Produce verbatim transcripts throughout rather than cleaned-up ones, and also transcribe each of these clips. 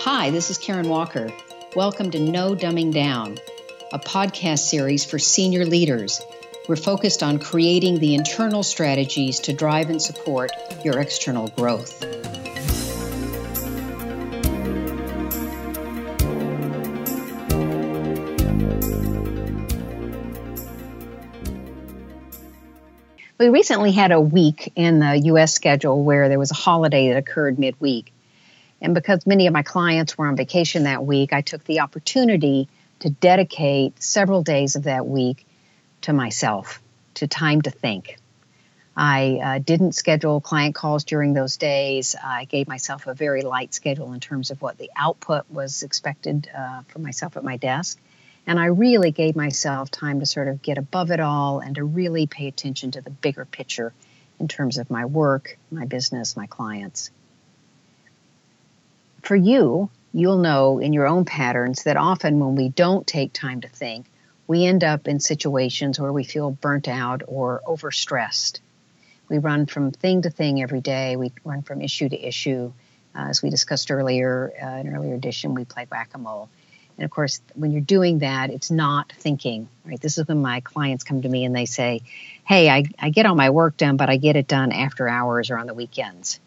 Hi, this is Karen Walker. Welcome to No Dumbing Down, a podcast series for senior leaders. We're focused on creating the internal strategies to drive and support your external growth. We recently had a week in the U S schedule where there was a holiday that occurred midweek. And because many of my clients were on vacation that week, I took the opportunity to dedicate several days of that week to myself, to time to think. I uh, didn't schedule client calls during those days. I gave myself a very light schedule in terms of what the output was expected uh, for myself at my desk. And I really gave myself time to sort of get above it all and to really pay attention to the bigger picture in terms of my work, my business, my clients. For you, you'll know in your own patterns that often when we don't take time to think, we end up in situations where we feel burnt out or overstressed. We run from thing to thing every day. We run from issue to issue. Uh, as we discussed earlier, uh, in an earlier edition, we play whack-a-mole. And of course, when you're doing that, it's not thinking, right? This is when my clients come to me and they say, hey, I, I get all my work done, but I get it done after hours or on the weekends.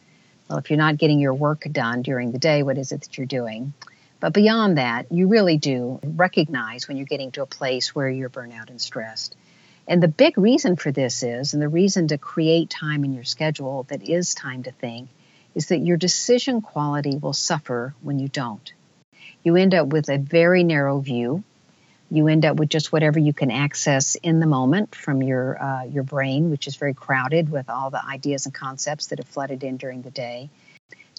Well, if you're not getting your work done during the day, what is it that you're doing? But beyond that, you really do recognize when you're getting to a place where you're burnt out and stressed. And the big reason for this is, and the reason to create time in your schedule that is time to think, is that your decision quality will suffer when you don't. You end up with a very narrow view. You end up with just whatever you can access in the moment from your uh, your brain, which is very crowded with all the ideas and concepts that have flooded in during the day.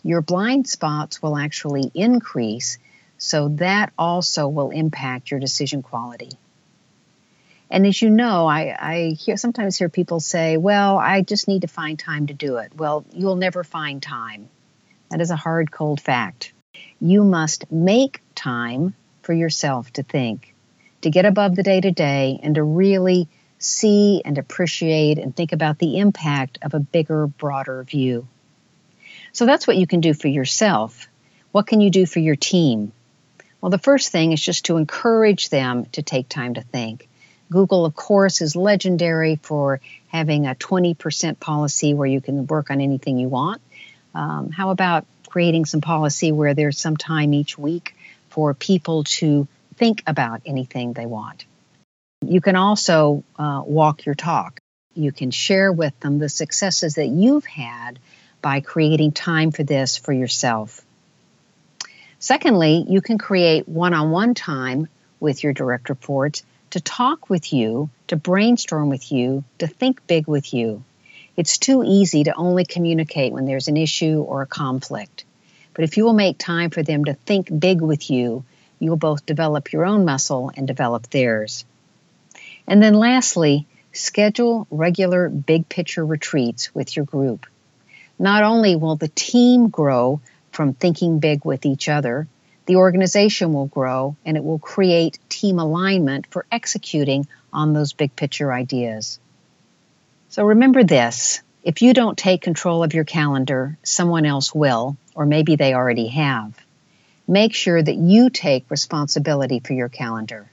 Your blind spots will actually increase, so that also will impact your decision quality. And as you know, I, I hear, sometimes hear people say, well, I just need to find time to do it. Well, you'll never find time. That is a hard, cold fact. You must make time for yourself to think, to get above the day-to-day, and to really see and appreciate and think about the impact of a bigger, broader view. So that's what you can do for yourself. What can you do for your team? Well, the first thing is just to encourage them to take time to think. Google, of course, is legendary for having a twenty percent policy where you can work on anything you want. Um, how about creating some policy where there's some time each week for people to think about anything they want? You can also uh, walk your talk. You can share with them the successes that you've had by creating time for this for yourself. Secondly, you can create one-on-one time with your direct reports to talk with you, to brainstorm with you, to think big with you. It's too easy to only communicate when there's an issue or a conflict. But if you will make time for them to think big with you, you will both develop your own muscle and develop theirs. And then lastly, schedule regular big picture retreats with your group. Not only will the team grow from thinking big with each other, the organization will grow and it will create team alignment for executing on those big picture ideas. So remember this, if you don't take control of your calendar, someone else will, or maybe they already have. Make sure that you take responsibility for your calendar.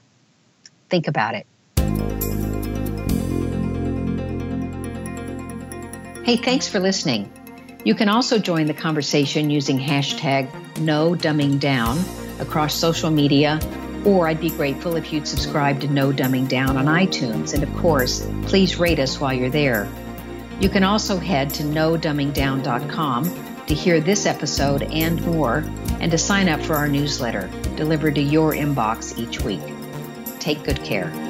Think about it. Hey, thanks for listening. You can also join the conversation using hashtag No Dumbing Down across social media, or I'd be grateful if you'd subscribe to No Dumbing Down on iTunes. And of course, please rate us while you're there. You can also head to No Dumbing Down dot com to hear this episode and more, and to sign up for our newsletter delivered to your inbox each week. Take good care.